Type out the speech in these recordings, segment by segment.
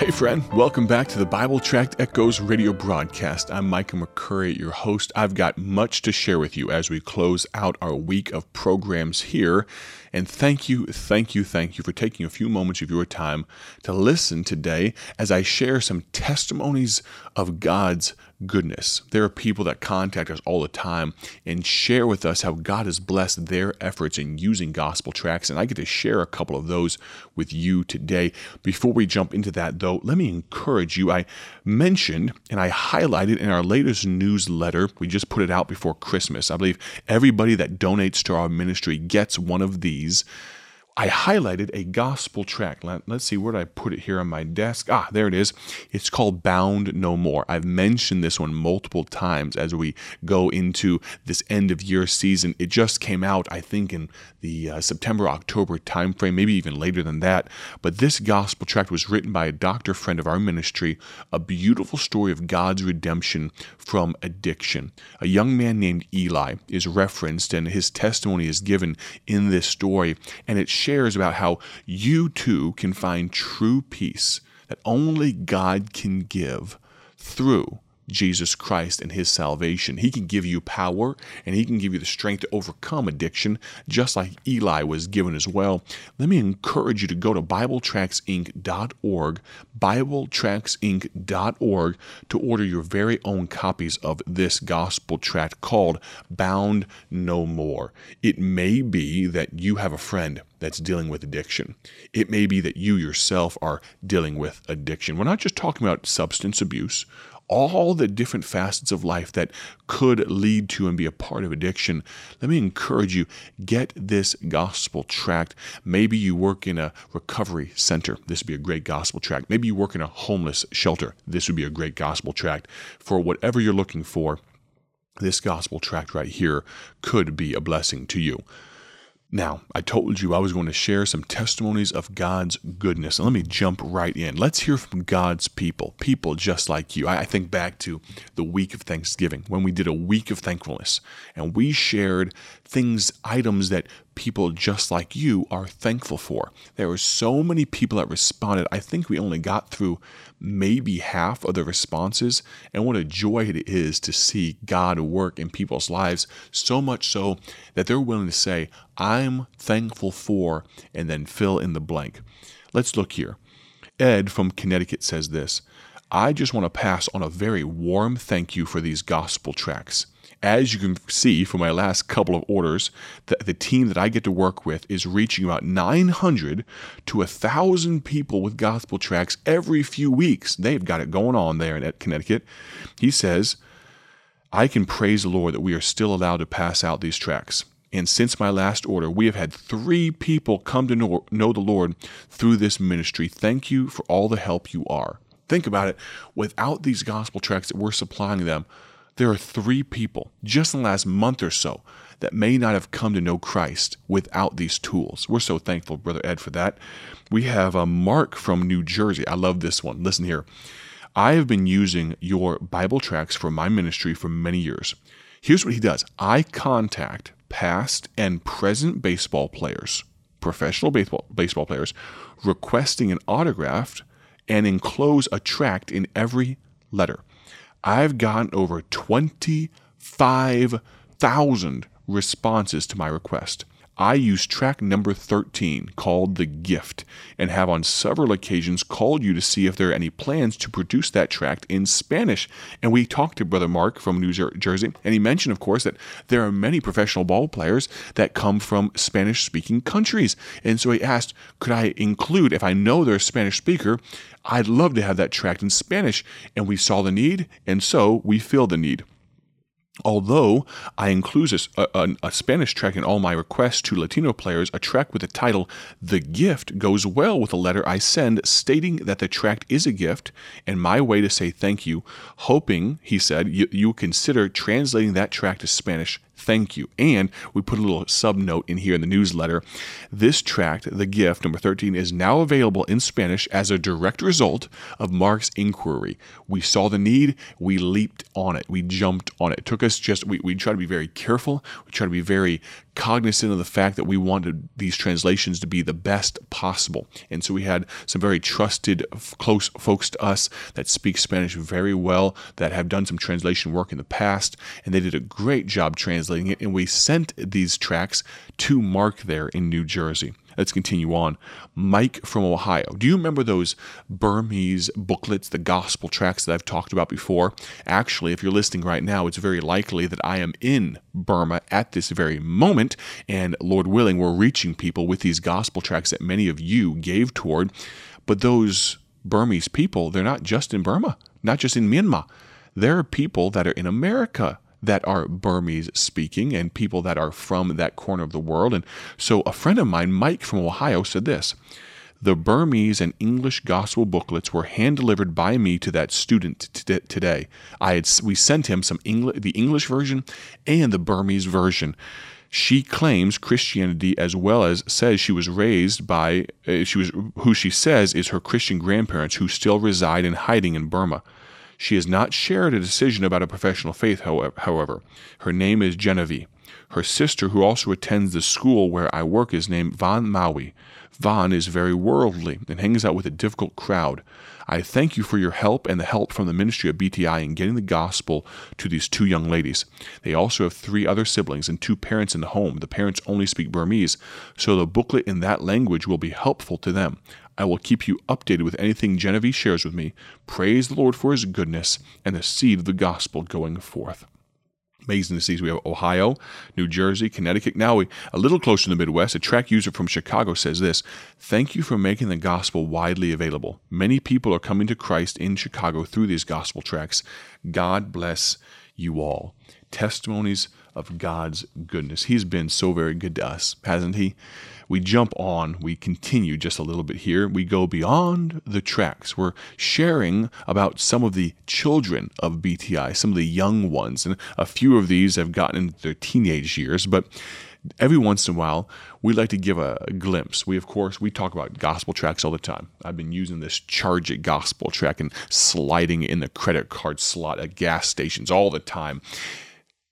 Hey friend, welcome back to the Bible Tract Echoes radio broadcast. I'm Micah McCurry, your host. I've got much to share with you as we close out our week of programs here. And thank you for taking a few moments of your time to listen today as I share some testimonies of God's goodness. There are people that contact us all the time and share with us how God has blessed their efforts in using gospel tracts, and I get to share a couple of those with you today. Before we jump into that, though, let me encourage you. I mentioned and I highlighted in our latest newsletter, we just put it out before Christmas. I believe everybody that donates to our ministry gets one of these. I highlighted a gospel tract. Let's see, where did I put it here on my desk? Ah, there it is. It's called Bound No More. I've mentioned this one multiple times as we go into this end of year season. It just came out, I think, in the September-October timeframe, maybe even later than that. But this gospel tract was written by a doctor friend of our ministry, a beautiful story of God's redemption from addiction. A young man named Eli is referenced, and his testimony is given in this story, and it shares about how you too can find true peace that only God can give through Jesus Christ and his salvation. He can give you power, and he can give you the strength to overcome addiction, just like Eli was given as well. Let me encourage you to go to BibleTracksInc.org, BibleTracksInc.org, to order your very own copies of this gospel tract called Bound No More. It may be that you have a friend that's dealing with addiction. It may be that you yourself are dealing with addiction. We're not just talking about substance abuse, all the different facets of life that could lead to and be a part of addiction. Let me encourage you, get this gospel tract. Maybe you work in a recovery center. This would be a great gospel tract. Maybe you work in a homeless shelter. This would be a great gospel tract. For whatever you're looking for, this gospel tract right here could be a blessing to you. Now, I told you I was going to share some testimonies of God's goodness. And let me jump right in. Let's hear from God's people, people just like you. I think back to the week of Thanksgiving when we did a week of thankfulness, and we shared things, items that people just like you are thankful for. There were so many people that responded. I think we only got through maybe half of the responses, and what a joy it is to see God work in people's lives, so much so that they're willing to say, I'm thankful for, and then fill in the blank. Let's look here. Ed from Connecticut says this, I just want to pass on a very warm thank you for these gospel tracts. As you can see from my last couple of orders, the team that I get to work with is reaching about 900 to 1,000 people with gospel tracts every few weeks. They've got it going on there in Connecticut. He says, I can praise the Lord that we are still allowed to pass out these tracts. And since my last order, we have had 3 people come to know the Lord through this ministry. Thank you for all the help you are. Think about it. Without these gospel tracts that we're supplying them, there are 3 people just in the last month or so that may not have come to know Christ without these tools. We're so thankful, Brother Ed, for that. We have Mark from New Jersey. I love this one. Listen here. I have been using your Bible tracts for my ministry for many years. Here's what he does. I contact past and present baseball players, professional baseball players, requesting an autograph and enclose a tract in every letter. I've gotten over 25,000 responses to my request. I use tract number 13, called The Gift, and have on several occasions called you to see if there are any plans to produce that tract in Spanish. And we talked to Brother Mark from New Jersey, and he mentioned, of course, that there are many professional ball players that come from Spanish-speaking countries. And so he asked, could I include, if I know they're a Spanish speaker, I'd love to have that tract in Spanish. And we saw the need, and so we filled the need. Although I include a Spanish tract in all my requests to Latino players, a tract with the title, The Gift, goes well with a letter I send stating that the tract is a gift and my way to say thank you, hoping, he said, you consider translating that tract to Spanish. Thank you. And we put a little sub-note in here in the newsletter. This tract, The Gift, number 13, is now available in Spanish as a direct result of Mark's inquiry. We saw the need. We leaped on it. We jumped on it. It took us just, we try to be very careful. We try to be very cognizant of the fact that we wanted these translations to be the best possible. And so we had some very trusted, close folks to us that speak Spanish very well, that have done some translation work in the past, and they did a great job translating it, and we sent these tracts to Mark there in New Jersey. Let's continue on. Mike from Ohio. Do you remember those Burmese booklets, the gospel tracts that I've talked about before? Actually, if you're listening right now, it's very likely that I am in Burma at this very moment, and Lord willing, we're reaching people with these gospel tracts that many of you gave toward. But those Burmese people, they're not just in Burma, not just in Myanmar. There are people that are in America that are Burmese speaking and people that are from that corner of the world. And so a friend of mine, Mike from Ohio, said this: the Burmese and English gospel booklets were hand-delivered by me to that student today. We sent him some the English version and the Burmese version. She claims Christianity as well as says she was raised by who she says is her Christian grandparents who still reside in hiding in Burma. She has not shared a decision about a professional faith, however. Her name is Genevieve. Her sister, who also attends the school where I work, is named Van Maui. Van is very worldly and hangs out with a difficult crowd. I thank you for your help and the help from the ministry of BTI in getting the gospel to these two young ladies. They also have three other siblings and two parents in the home. The parents only speak Burmese, so the booklet in that language will be helpful to them. I will keep you updated with anything Genevieve shares with me. Praise the Lord for his goodness and the seed of the gospel going forth. Amazing to see. We have Ohio, New Jersey, Connecticut. Now a little closer to the Midwest, a track user from Chicago says this: thank you for making the gospel widely available. Many people are coming to Christ in Chicago through these gospel tracts. God bless you all. Testimonies of God's goodness. He's been so very good to us, hasn't he? We jump on, we continue just a little bit here. We go beyond the tracts. We're sharing about some of the children of BTI, some of the young ones, and a few of these have gotten into their teenage years, but every once in a while, we like to give a glimpse. We talk about gospel tracts all the time. I've been using this Chargit gospel tract and sliding in the credit card slot at gas stations all the time,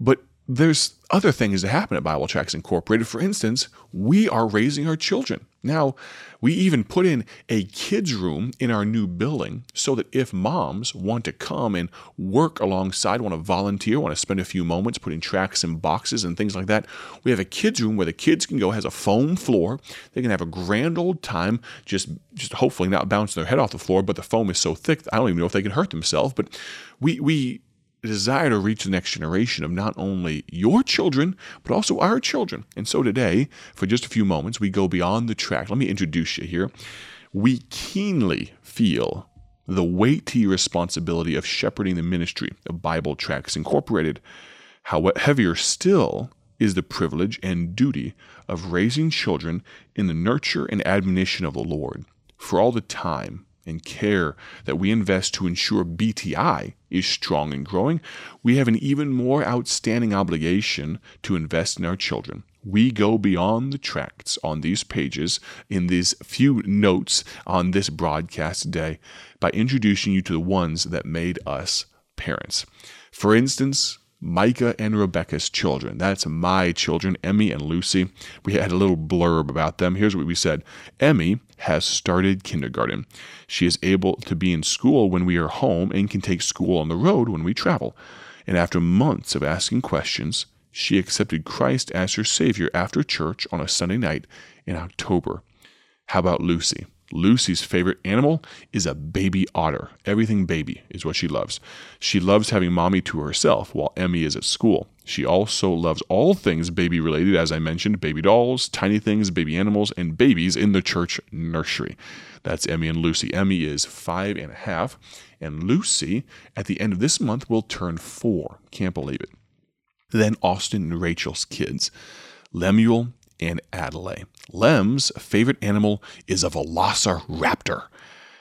but there's other things that happen at Bible Tracts Incorporated. For instance, we are raising our children. Now, we even put in a kids' room in our new building so that if moms want to come and work alongside, want to volunteer, want to spend a few moments putting tracts in boxes and things like that, we have a kids' room where the kids can go, has a foam floor. They can have a grand old time, just hopefully not bouncing their head off the floor, but the foam is so thick, I don't even know if they can hurt themselves, but we desire to reach the next generation of not only your children, but also our children. And so today, for just a few moments, we go beyond the tract. Let me introduce you here. We keenly feel the weighty responsibility of shepherding the ministry of Bible Tracts Incorporated. However, heavier still is the privilege and duty of raising children in the nurture and admonition of the Lord. For all the time and care that we invest to ensure BTI is strong and growing, we have an even more outstanding obligation to invest in our children. We go beyond the tracts on these pages in these few notes on this broadcast today by introducing you to the ones that made us parents. For instance, Micah and Rebecca's children. That's my children, Emmy and Lucy. We had a little blurb about them. Here's what we said. Emmy has started kindergarten. She is able to be in school when we are home and can take school on the road when we travel. And after months of asking questions, she accepted Christ as her Savior after church on a Sunday night in October. How about Lucy? Lucy's favorite animal is a baby otter. Everything baby is what she loves. She loves having mommy to herself while Emmy is at school. She also loves all things baby-related, as I mentioned, baby dolls, tiny things, baby animals, and babies in the church nursery. That's Emmy and Lucy. Emmy is 5.5, and Lucy, at the end of this month, will turn 4. Can't believe it. Then Austin and Rachel's kids, Lemuel and Adelaide. Lem's favorite animal is a velociraptor.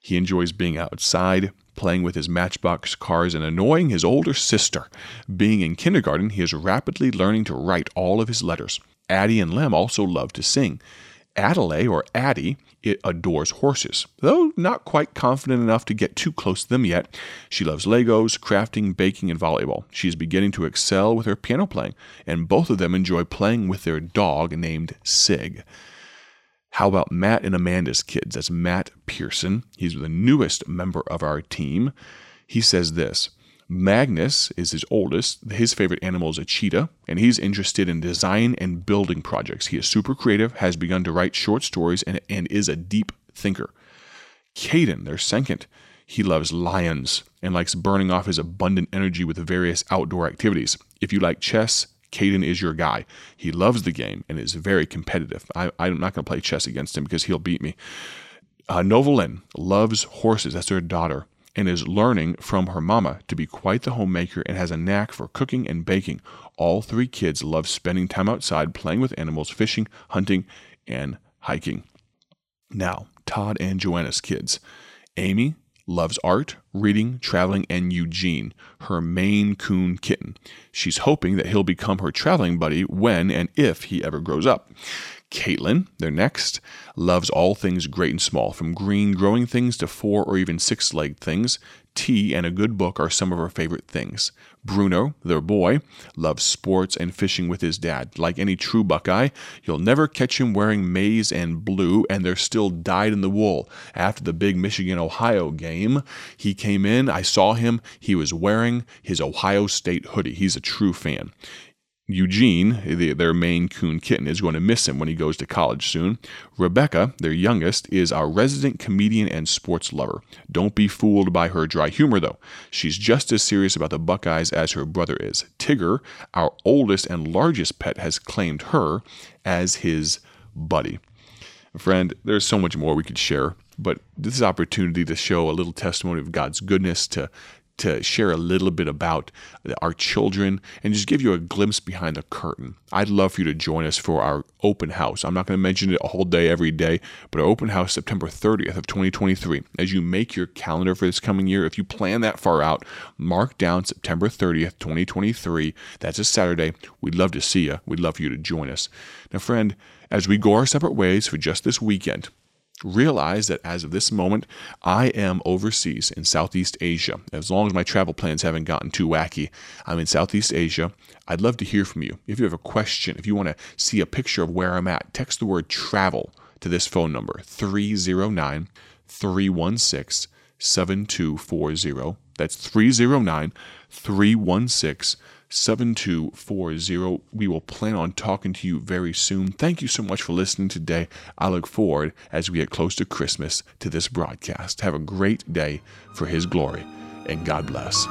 He enjoys being outside, playing with his matchbox cars, and annoying his older sister. Being in kindergarten, he is rapidly learning to write all of his letters. Addie and Lem also love to sing. Adelaide, or Addie, adores horses, though not quite confident enough to get too close to them yet. She loves Legos, crafting, baking, and volleyball. She is beginning to excel with her piano playing, and both of them enjoy playing with their dog named Sig. How about Matt and Amanda's kids? That's Matt Pearson. He's the newest member of our team. He says this: Magnus is his oldest. His favorite animal is a cheetah, and he's interested in design and building projects. He is super creative, has begun to write short stories, and is a deep thinker. Caden, their second, he loves lions and likes burning off his abundant energy with various outdoor activities. If you like chess, Caden is your guy. He loves the game and is very competitive. I'm not going to play chess against him because he'll beat me. Novalin loves horses. That's their daughter, and is learning from her mama to be quite the homemaker and has a knack for cooking and baking. All three kids love spending time outside, playing with animals, fishing, hunting, and hiking. Now, Todd and Joanna's kids. Amy loves art, reading, traveling, and Eugene, her Maine Coon kitten. She's hoping that he'll become her traveling buddy when and if he ever grows up. Caitlin, their next, loves all things great and small, from green growing things to 4 or even 6-legged things. Tea and a good book are some of her favorite things. Bruno, their boy, loves sports and fishing with his dad. Like any true Buckeye, you'll never catch him wearing maize and blue, and they're still dyed in the wool. After the big Michigan-Ohio game, he came in, I saw him, he was wearing his Ohio State hoodie. He's a true fan. Eugene, their Maine Coon kitten, is going to miss him when he goes to college soon. Rebecca, their youngest, is our resident comedian and sports lover. Don't be fooled by her dry humor, though. She's just as serious about the Buckeyes as her brother is. Tigger, our oldest and largest pet, has claimed her as his buddy. Friend, there's so much more we could share, but this is an opportunity to show a little testimony of God's goodness, to share a little bit about our children and just give you a glimpse behind the curtain. I'd love for you to join us for our open house. I'm not going to mention it a whole day every day, but our open house, September 30th of 2023. As you make your calendar for this coming year, if you plan that far out, mark down September 30th, 2023. That's a Saturday. We'd love to see you. We'd love for you to join us. Now, friend, as we go our separate ways for just this weekend, realize that as of this moment, I am overseas in Southeast Asia. As long as my travel plans haven't gotten too wacky, I'm in Southeast Asia. I'd love to hear from you. If you have a question, if you want to see a picture of where I'm at, text the word travel to this phone number, 309-316-7240. That's 309-316-7240. We will plan on talking to you very soon. Thank you so much for listening today. I look forward, as we get close to Christmas, to this broadcast. Have a great day for His glory, and God bless.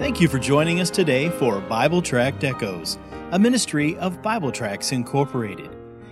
Thank you for joining us today for Bible Tract Echoes, a ministry of Bible Tracts Incorporated.